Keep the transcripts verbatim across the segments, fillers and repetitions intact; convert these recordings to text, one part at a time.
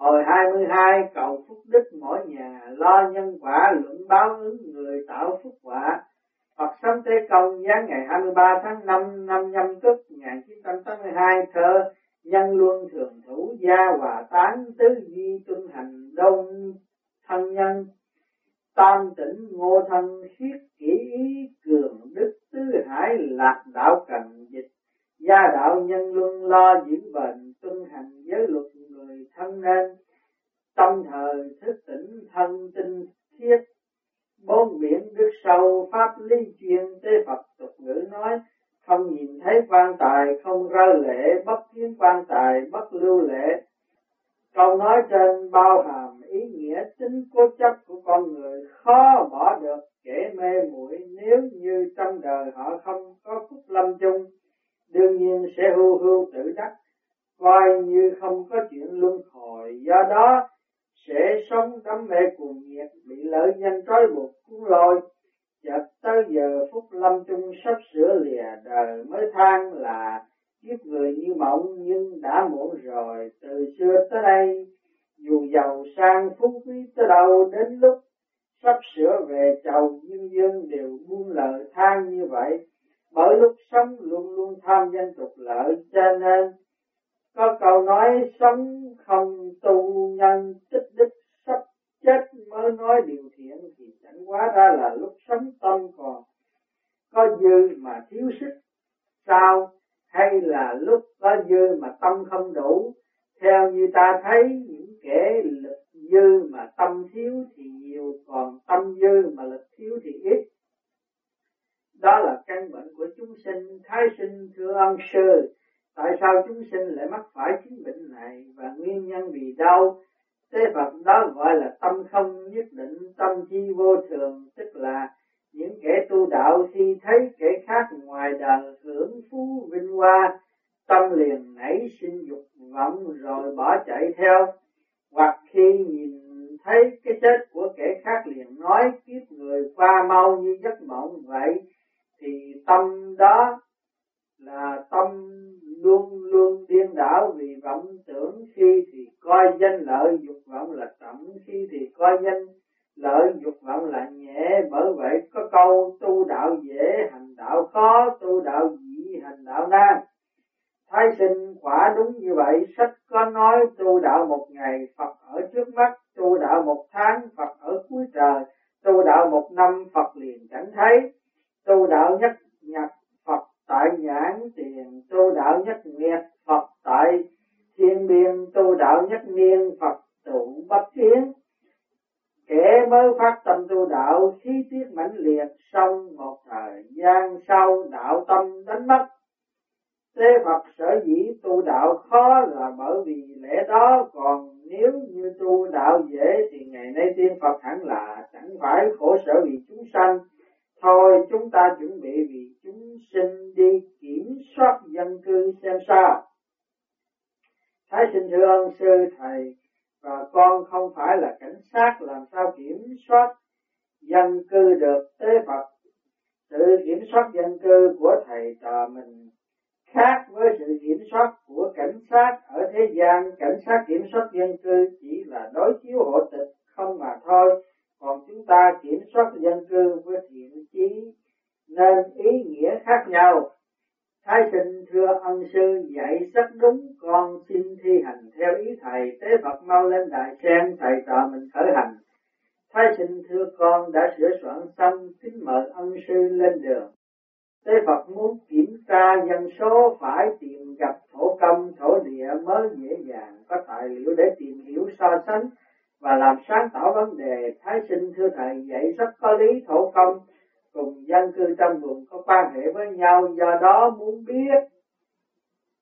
Hồi hai mươi hai cầu phúc đức mỗi nhà, lo nhân quả luận báo ứng người tạo phúc quả. Phật Sống Tế Công giá ngày hai mươi ba tháng năm năm Nhâm Tuất một nghìn chín trăm tám mươi hai, thơ Nhân Luân Thường Thủ Gia Hòa Tán Tứ Duy Tuân Hành Đông Thân Nhân Tam Tỉnh Ngô Thân Khiết Kỷ Ý Cường Đức Tứ Hải Lạc Đạo Cần Dịch Gia Đạo Nhân Luân lo giữ bền tuân hành giới luật người thân nên tâm thời thức tỉnh thân tinh thiết bốn biển đức sâu pháp lý chuyên tế Phật tục ngữ nói không nhìn thấy quan tài không rơi lệ bất kiến quan tài bất lưu lệ. Câu nói trên bao hàm ý nghĩa tính cố chấp của con người khó bỏ được kẻ mê muội, nếu như trong đời họ không có phúc lâm chung đương nhiên sẽ hưu hưu tự đắc, coi như không có chuyện luân hồi, do đó sẽ sống đắm mê cuồng nhiệt, bị lợi danh trói buộc cuốn lôi. Chợt tới giờ phút lâm chung sắp sửa lìa đời mới than là kiếp người như mộng, nhưng đã muộn rồi. Từ xưa tới đây dù giàu sang phú quý tới đâu, đến lúc sắp sửa về chầu dương dương đều buông lời than như vậy. Bởi lúc sống luôn luôn tham danh trục lợi, cho nên có câu nói sống không tu nhân tích đức sắp chết mới nói điều thiện, thì chẳng hóa ra là lúc sống tâm còn có dư mà thiếu sức sao, hay là lúc có dư mà tâm không đủ. Theo như ta thấy những kẻ lực dư mà tâm thiếu thì nhiều, còn tâm dư mà lực thiếu thì ít. Đó là căn bệnh của chúng sinh. Thái sinh thưa ân sư, tại sao chúng sinh lại mắc phải chứng bệnh này và nguyên nhân vì đâu? Thế Phật đó gọi là tâm không nhất định, tâm chi vô thường, tức là những kẻ tu đạo khi thấy kẻ khác ngoài đời hưởng phú vinh hoa, tâm liền nảy sinh dục vọng rồi bỏ chạy theo, hoặc khi nhìn thấy cái chết của kẻ khác liền nói kiếp người qua mau như giấc mộng vậy, thì tâm đó là tâm luôn luôn điên đảo vì vọng tưởng, khi thì coi danh lợi dục vọng là trọng, khi thì coi danh lợi dục vọng là nhẹ. Bởi vậy có câu tu đạo dễ hành đạo khó, tu đạo dĩ hành đạo nan. Thái sinh quả đúng như vậy. Sách có nói tu đạo một ngày Phật ở trước mắt, tu đạo một tháng Phật ở cuối trời, tu đạo một năm Phật liền chẳng thấy, tu đạo nhất nhật Phật tại nhãn tiền, tu đạo nhất nguyệt Phật tại thiên biên, tu đạo nhất niên Phật tụ bất kiến. Kẻ mới phát tâm tu đạo khí tiết mãnh liệt, xong một thời gian sau đạo tâm đánh mất. Thế Phật sở dĩ tu đạo khó là bởi vì lẽ đó, còn nếu như tu đạo dễ thì ngày nay tiên Phật hẳn là chẳng phải khổ sở vì chúng sanh. Thôi chúng ta chuẩn bị vì chúng sinh đi kiểm soát dân cư xem sao. Thái sinh thưa ơn sư thầy, và con không phải là cảnh sát làm sao kiểm soát dân cư được. Thế Phật, sự kiểm soát dân cư của thầy trò mình khác với sự kiểm soát của cảnh sát ở thế gian. Cảnh sát kiểm soát dân cư chỉ là đối chiếu hộ tịch không mà thôi, còn chúng ta kiểm soát dân cư với thiện chí nên ý nghĩa khác nhau. Thái sinh thưa ân sư dạy rất đúng, con xin thi hành theo ý thầy. Tế Phật mau lên đại sen, thầy trò mình khởi hành. Thái sinh thưa con đã sửa soạn xong, kính mời ân sư lên đường. Tế Phật muốn kiểm tra dân số phải tìm gặp thổ công, thổ địa mới dễ dàng có tài liệu để tìm hiểu so sánh và làm sáng tỏ vấn đề. Thái sinh thưa thầy dạy rất có lý. Thổ công cùng dân cư trong vùng có quan hệ với nhau, do đó muốn biết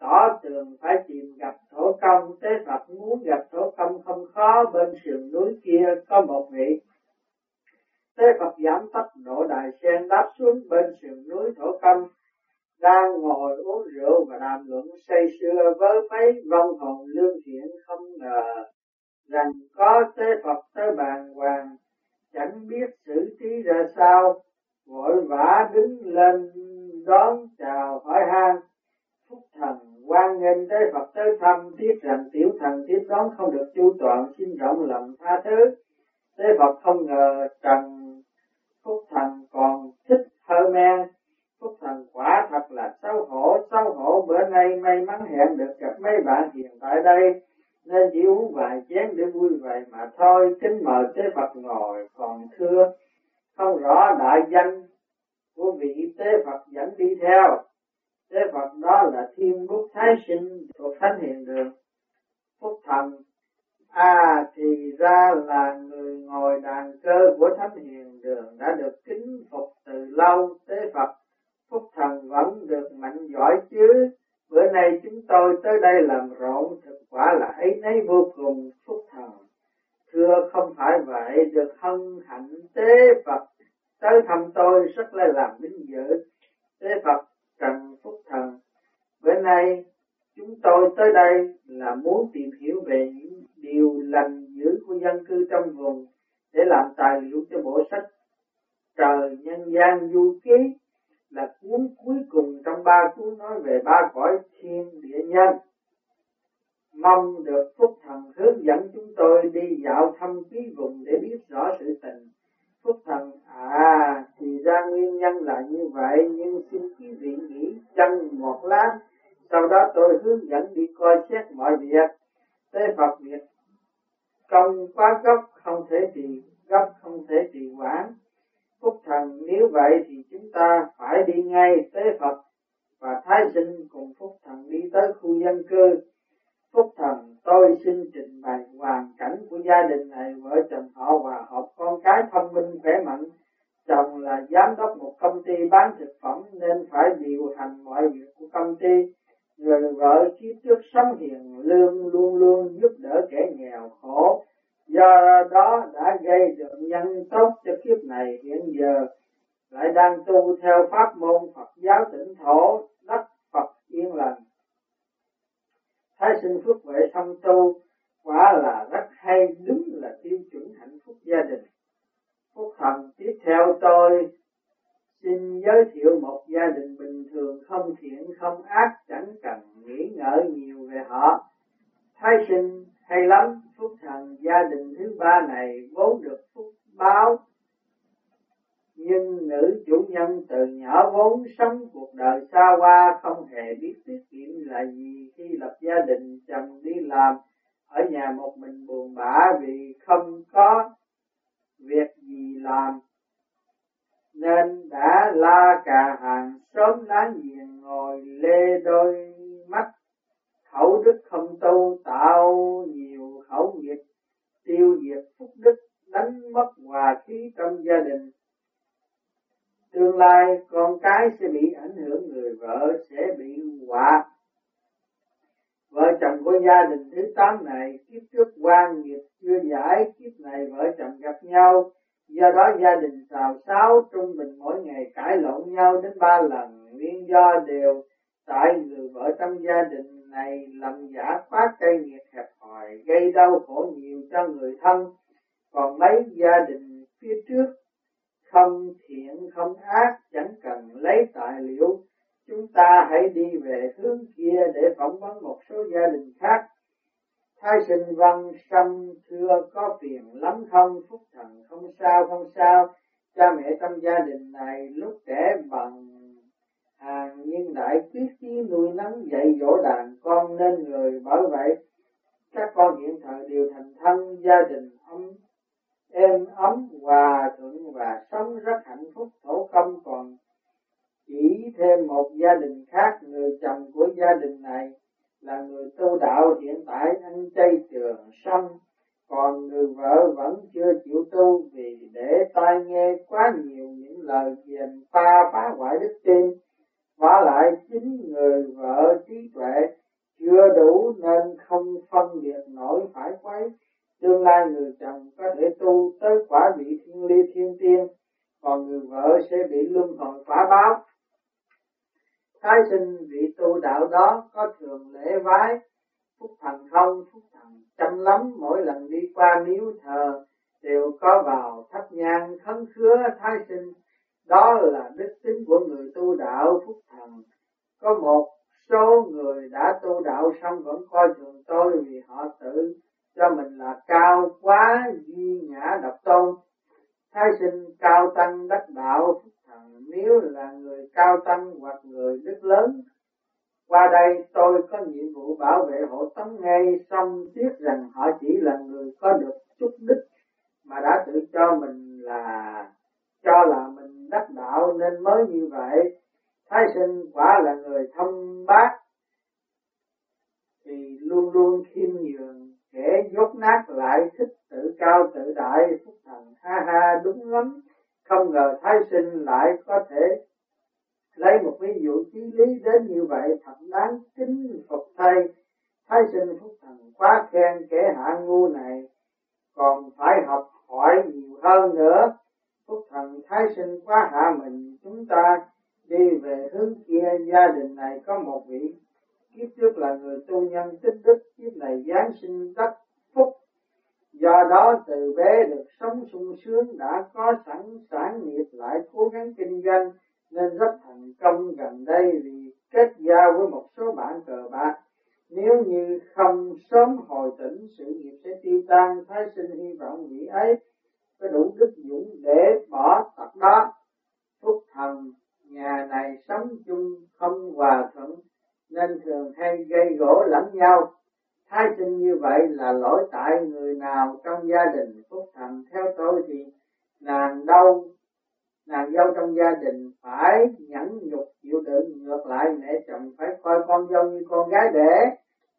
tỏ tường phải tìm gặp thổ công. Tế Phật muốn gặp thổ công không khó, bên sườn núi kia có một vị. Tế Phật giảm tốc độ đài sen đáp xuống bên sườn núi. Thổ công đang ngồi uống rượu và đàm luận say sưa với mấy vong hồn lương thiện, không ngờ rằng có Tế Phật tới bàn hoàng, chẳng biết xử trí ra sao, vội vã đứng lên đón chào hỏi han. Phúc thần Quan nhân tới Phật tới thăm, tiếc rằng tiểu thần tiếp đón không được chu toàn, xin rộng lòng tha thứ. Thế Phật không ngờ Trần Phúc Thần còn thích thơ men. Phúc Thần quả thật là xấu hổ, xấu hổ bữa nay may mắn hẹn được gặp mấy bạn hiền tại đây, nên chỉ uống vài chén để vui vậy mà thôi. Kính mời Thế Phật ngồi. Còn thưa, không rõ đại danh của vị Thế Phật dẫn đi theo. Thế Phật đó là Thiên Bút Thái Sinh thuộc Thánh Hiền Đường. Phúc Thần, à thì ra là người ngồi đàn cơ của Thánh Hiền Đường đã được kính phục từ lâu. Thế Phật, Phúc Thần vẫn được mạnh giỏi chứ. Bữa nay chúng tôi tới đây làm rộn, thực quả là ấy nấy vô cùng. Phúc Thần, thưa không phải vậy, được hân hạnh Thế Phật tới thăm tôi rất là làm vinh dự. Thế Phật, Trần Phúc Thần, bữa nay chúng tôi tới đây là muốn tìm hiểu về những điều lành dữ của dân cư trong vùng để làm tài liệu cho bộ sách Trời Nhân Gian Du Ký, là cuốn cuối cùng trong ba cuốn nói về ba cõi thiên địa nhân. Mong được Phúc Thần hướng dẫn chúng tôi đi dạo thăm quý vùng để biết rõ sự tình. Phúc Thần, à thì ra nguyên nhân là như vậy, nhưng xin quý vị nghỉ chân một lát, sau đó tôi hướng dẫn đi coi xét mọi việc. Thế Phật, việc công quá gấp không thể trì, gấp không thể trì hoãn. Phúc Thần, nếu vậy thì chúng ta phải đi ngay. Tế Phật và Thái Sinh cùng Phúc Thần đi tới khu dân cư. Phúc Thần, tôi xin trình bày hoàn cảnh của gia đình này. Vợ chồng họ hòa hợp, con cái thông minh khỏe mạnh. Chồng là giám đốc một công ty bán thực phẩm nên phải điều hành mọi việc của công ty. Người vợ kiếp trước sống hiền lương, luôn luôn giúp đỡ kẻ nghèo khổ, do đó đã gây được nhân tốt cho kiếp này. Hiện giờ lại đang tu theo pháp môn Phật giáo Tịnh Thổ, đất Phật yên lành. Thái Sinh Phước Huệ song tu, quả là rất hay, đúng là tiêu chuẩn hạnh phúc gia đình. Phúc Thần, tiếp theo tôi xin giới thiệu một gia đình bình thường, không thiện không ác, chẳng cần nghĩ ngợi nhiều về họ. Thái Sinh, hay lắm Phúc Thần, gia đình thứ ba này vốn được phúc báo, nhưng nữ chủ nhân từ nhỏ vốn sống cuộc đời xa hoa, không hề biết tiết kiệm là gì. Khi lập gia đình, chồng đi làm, ở nhà một mình buồn bã vì không có việc gì làm, nên đã la cà hàng xóm láng giềng, ngồi lê đôi mắt, khẩu đức không tu, tạo nhiều khẩu nghiệp, tiêu diệt phúc đức, đánh mất hòa khí trong gia đình. Tương lai con cái sẽ bị ảnh hưởng, người vợ sẽ bị họa. Vợ chồng của gia đình thứ tám này kiếp trước quan nghiệp chưa giải, kiếp này vợ chồng gặp nhau, do đó gia đình xào xáo, trung bình mỗi ngày cãi lộn nhau đến ba lần. Nguyên do đều tại người vợ trong gia đình này làm giả quá cây nghiệp hẹp hòi, gây đau khổ nhiều cho người thân. Còn mấy gia đình phía trước không thiện không ác, chẳng cần lấy tài liệu, chúng ta hãy đi về hướng kia để phỏng vấn một số gia đình khác. Thái Sinh Văn Sâm, thưa có phiền lắm không? Phúc Thần, không sao không sao, cha mẹ trong gia đình này lúc trẻ bằng hàng nhưng đại quyết chí nuôi nấng dạy dỗ đàn con, nên người bảo vệ các con hiện thời đều thành thân, gia đình ông êm ấm hòa thuận và sống rất hạnh phúc. Thổ công còn chỉ thêm một gia đình khác, người chồng của gia đình này là người tu đạo, hiện tại ăn chay trường sanh, còn người vợ vẫn chưa chịu tu vì để tai nghe quá nhiều những lời gièm pha phá hoại đức tin. Vả lại chính người vợ trí tuệ chưa đủ nên không phân biệt nổi phải quấy. Tương lai người chồng có thể tu tới quả vị thiên ly thiên tiên, còn người vợ sẽ bị luân hồi quả báo. Thái Sinh, vị tu đạo đó có thường lễ vái Phúc Thần không? Phúc Thần chăm lắm, mỗi lần đi qua miếu thờ đều có vào thắp nhang khấn khứa. Thái Sinh, đó là đức tính của người tu đạo. Phúc Thần, có một số người đã tu tu đạo xong vẫn coi thường tôi, vì họ tự cho mình là cao quá duy ngã độc tôn. Thái sinh cao tăng đắc đạo phúc thần, nếu là người cao tăng hoặc người đức lớn qua đây, tôi có nhiệm vụ bảo vệ hộ tống ngay, song tiếc rằng họ chỉ là người có được chút đích mà đã tự cho mình là cho là mình đắc đạo nên mới như vậy. Thái sinh quả là người thông bác thì luôn luôn khiêm nhường, kẻ dốt nát lại thích tự cao tự đại. Phúc thần ha ha, đúng lắm, không ngờ Thái sinh lại có thể lấy một ví dụ chí lý đến như vậy, thật đáng kính phục thay. Thái sinh Phúc thần quá khen kẻ hạ ngu này, còn phải học hỏi nhiều hơn nữa. Phúc thần Thái sinh quá hạ mình, chúng ta đi về hướng kia. Gia đình này có một vị kiếp trước là người tu nhân tích đức, kiếp này giáng sinh đắc phúc, do đó từ bé được sống sung sướng, đã có sẵn sản nghiệp lại cố gắng kinh doanh nên rất thành công. Gần đây vì kết giao với một số bạn cờ bạc, nếu như không sớm hồi tỉnh sự nghiệp sẽ tiêu tan. Thái sinh hy vọng vị ấy có đủ đức dũng để bỏ tật đó. Phúc thần nhà này sống chung không hòa thuận nên thường hay gây gỗ lẫn nhau. Thái sinh như vậy là lỗi tại người nào trong gia đình? Phúc thần theo tôi thì nàng đâu nàng dâu trong gia đình phải nhẫn nhục chịu đựng, ngược lại mẹ chồng phải coi con dâu như con gái đẻ,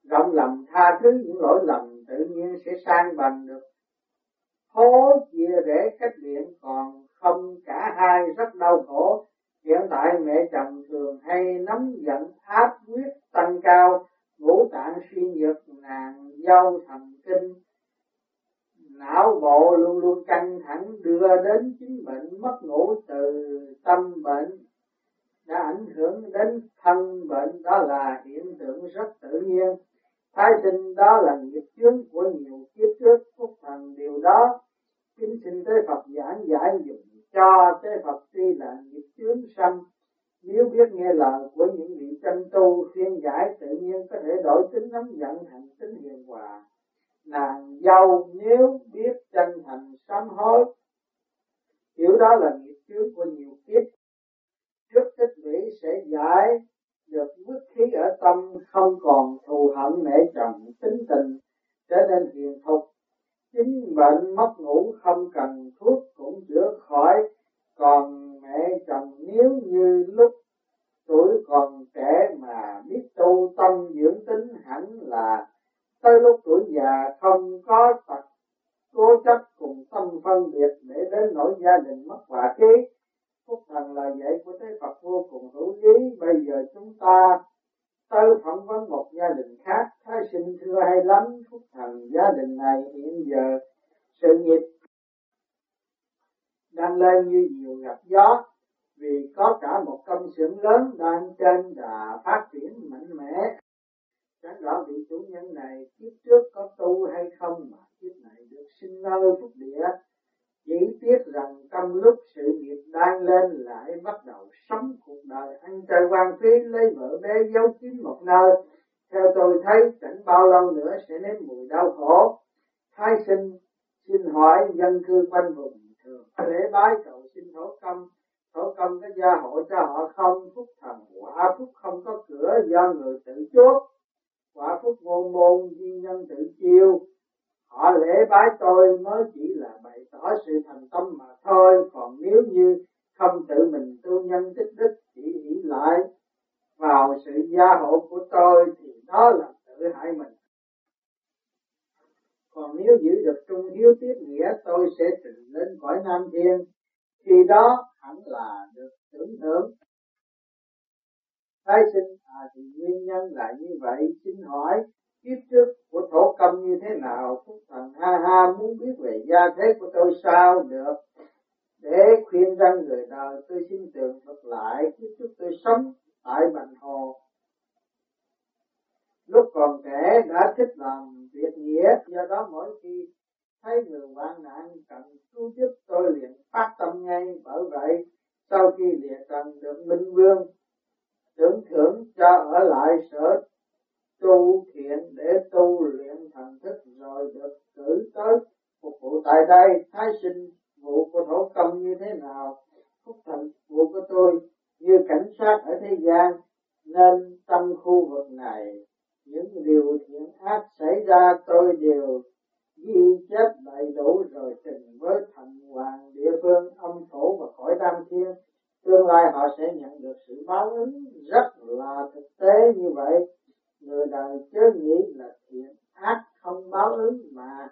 rộng lòng tha thứ những lỗi lầm, tự nhiên sẽ san bằng được hố chia rẽ cách biệt. Còn không cả hai rất đau khổ. Hiện tại mẹ chồng thường hay nóng giận, áp huyết tăng cao, ngũ tạng suy nhược, nàng dâu thần kinh não bộ luôn luôn căng thẳng, đưa đến chứng bệnh mất ngủ từ tâm bệnh đã ảnh hưởng đến thân bệnh, đó là hiện tượng rất tự nhiên. Thái sinh đó là nghiệp chướng của nhiều kiếp trước. Phúc thần điều đó kính xin tới Phật giảng giải dùm cho. Tới Phật tuy là nghiệp chướng xâm, nếu biết nghe lời của những vị chân tu khuyên giải, tự nhiên có thể đổi tính nóng giận thành tính hiền hòa. Nàng dâu nếu biết chân thành sám hối, hiểu đó là nghiệp chướng của nhiều kiếp trước tích lũy, sẽ giải được mức khí ở tâm, không còn thù hận mẹ chồng, tính tình trở nên hiền thục. Chính bệnh mất ngủ không cần thuốc cũng chữa khỏi. Còn mẹ chồng nếu như lúc tuổi còn trẻ mà biết tu tâm dưỡng tính, hẳn là tới lúc tuổi già không có tật cố chấp cùng tâm phân biệt, để đến nỗi gia đình mất hòa khí. Phúc thần lời dạy của Thế Phật vô cùng hữu lý. Bây giờ chúng ta tới phỏng vấn một gia đình khác. Thái sinh thưa hay lắm, Phúc thần gia đình này hiện giờ sự nghiệp đang lên như diều gặp gió, vì có cả một công xưởng lớn đang trên đà phát triển mạnh mẽ. Chẳng rõ vị chủ nhân này kiếp trước có tu hay không mà kiếp này được sinh nơi phúc địa. Chỉ tiếc rằng trong lúc sự nghiệp đang lên lại bắt đầu sống cuộc đời ăn chơi hoang phí, lấy vợ bé giấu kín một nơi. Theo tôi thấy chẳng bao lâu nữa sẽ nếm mùi đau khổ. Thái sinh xin hỏi dân cư quanh vùng thường lễ bái cầu xin thổ công, thổ công có gia hộ cho họ không? Phúc thần quả phúc không có cửa, do người tự chốt. Quả phúc vô môn, duyên nhân tự chiêu. Họ lễ bái tôi mới chỉ là bày tỏ sự thành tâm mà thôi, còn nếu như không tự mình tu nhân tích đức, chỉ nghĩ lại vào sự gia hộ của tôi thì đó là tự hại mình. Còn nếu giữ được trung hiếu tiết nghĩa, tôi sẽ trình lên cõi Nam Thiên, khi đó hẳn là được tưởng thưởng. Thái sinh à, thì nguyên nhân là như vậy. Xin hỏi kiếp trước của thổ công như thế nào? Phúc thần ha ha, muốn biết về gia thế của tôi sao? Được, để khuyên rằng người đời tôi xin tường thuật lại. Kiếp trước tôi sống tại Bành Hồ, lúc còn trẻ đã thích làm việc nghĩa, do đó mỗi khi thấy người hoạn nạn cần cứu giúp tôi liền phát tâm ngay. Bởi vậy sau khi địa cần được Minh Vương tưởng thưởng cho ở lại sở tu thiện để tu luyện thành thức rồi được cử tới phục vụ tại đây. Thái sinh vụ của thổ công như thế nào, phúc thành vụ của tôi như cảnh sát ở thế gian, nên trong khu vực này những điều thiện ác xảy ra tôi đều ghi chép đầy đủ rồi trình với thành hoàng địa phương, âm phủ và cõi tam thiên. Tương lai họ sẽ nhận được sự báo ứng rất là thực tế như vậy. Người đời chớ nghĩ là thiện ác không báo ứng, mà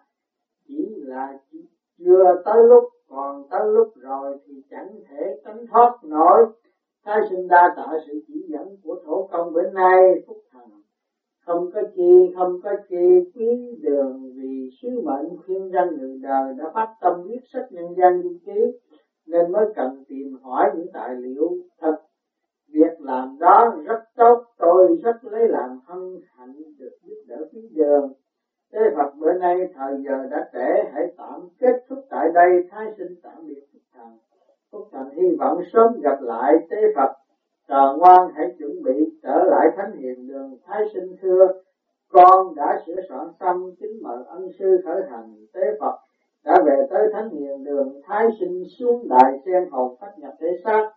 chỉ là chỉ chưa tới lúc, còn tới lúc rồi thì chẳng thể tránh thoát nổi. Thái sinh đa tạ sự chỉ dẫn của thổ công bữa nay. Phúc thần không có chi, không có chi quý đường vì sứ mệnh khuyên răn người đời đã phát tâm viết sách nhân gian du ký, nên mới cần tìm hỏi những tài liệu thật. Việc làm đó rất tốt, tôi rất lấy làm hân hạnh được giúp đỡ quý đường. Thế Phật bữa nay thời giờ đã trễ, hãy tạm kết thúc tại đây. Thái sinh tạm biệt Phúc Thành. Phúc Thành hy vọng sớm gặp lại Tế Phật. Trò ngoan hãy chuẩn bị trở lại Thánh Hiền Đường. Thái sinh thưa, con đã sửa soạn xong, kính mời ân sư khởi hành. Tế Phật đã về tới Thánh Hiền Đường. Thái sinh xuống đại sen hồn phát nhập thể xác.